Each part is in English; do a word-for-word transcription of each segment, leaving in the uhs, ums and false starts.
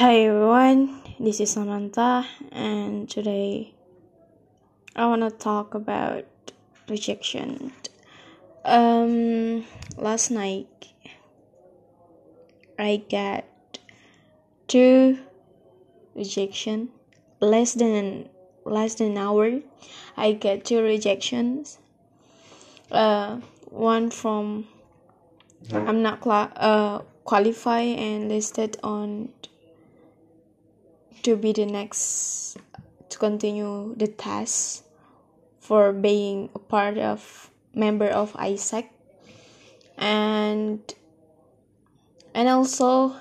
Hi everyone, this is Samantha, and today I want to talk about rejection. Um, last night I got two rejection less than less than an hour. I got two rejections. Uh, one from I'm not cla- uh qualified and listed on. To be the next to continue the task for being a part of member of I S A C, and and also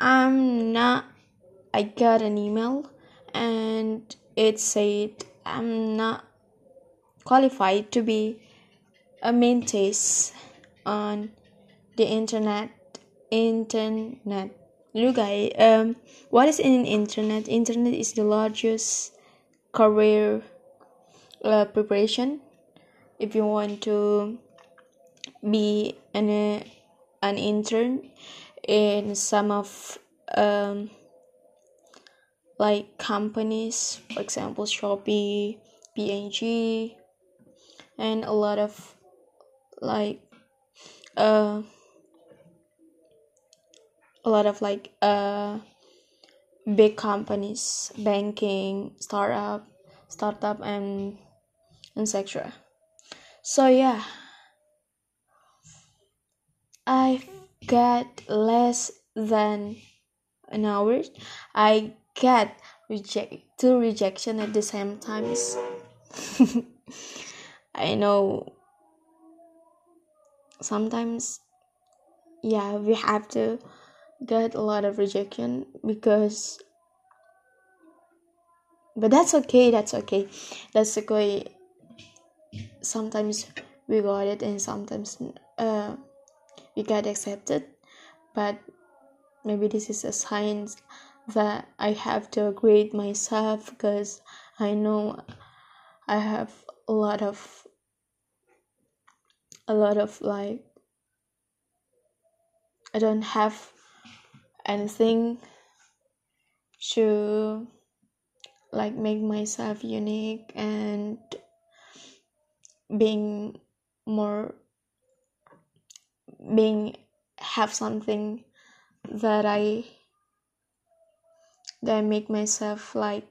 I'm not I got an email and it said I'm not qualified to be a main test on the internet internet You guys, um, what is in internet? Internet is the largest career uh, preparation. If you want to be an uh, an intern in some of um like companies, for example, Shopee, P N G, and a lot of like uh. a lot of like uh big companies, banking, startup startup and etc. So yeah, I got less than an hour. I got reject two rejection at the same times. I know sometimes yeah we have to got a lot of rejection because but that's okay that's okay that's okay sometimes we got it and sometimes uh we got accepted, but maybe this is a sign that I have to upgrade myself because I know I have a lot of a lot of like I don't have anything to like make myself unique and being more being have something that I that I make myself like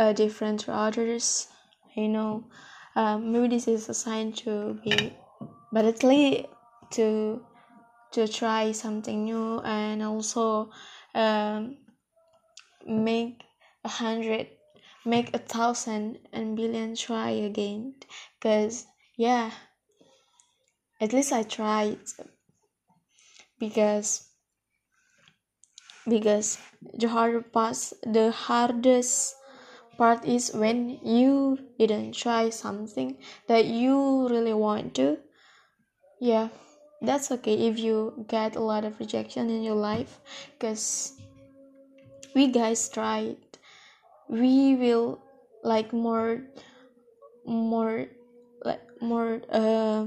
uh, different to others, you know. Um, maybe this is a sign to be but at least to to try something new and also um, make a hundred, make a thousand and billion try again. Because, yeah, at least I tried. Because, because the hard part, the hardest part is when you didn't try something that you really want to. Yeah. That's okay if you get a lot of rejection in your life, because we guys tried. We will like more, more, like more. Uh,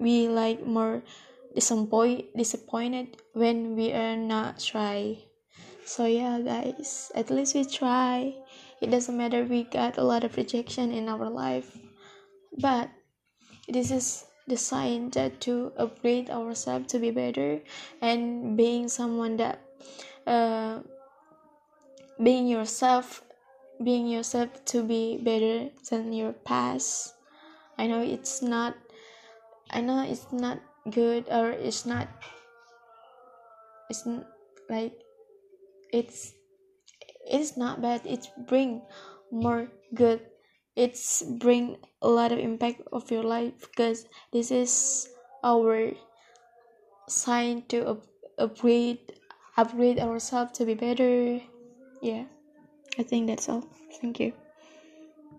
we like more disappoint disappointed when we are not try. So yeah, guys, at least we try. It doesn't matter we got a lot of rejection in our life, but this is the sign that to upgrade ourselves to be better and being someone that uh, being yourself being yourself to be better than your past. I know it's not I know it's not good or it's not it's not, like it's it's not bad. It's bring more good. It's bring a lot of impact of your life, because this is our sign to up, upgrade upgrade ourselves to be better. Yeah, I think that's all. Thank you.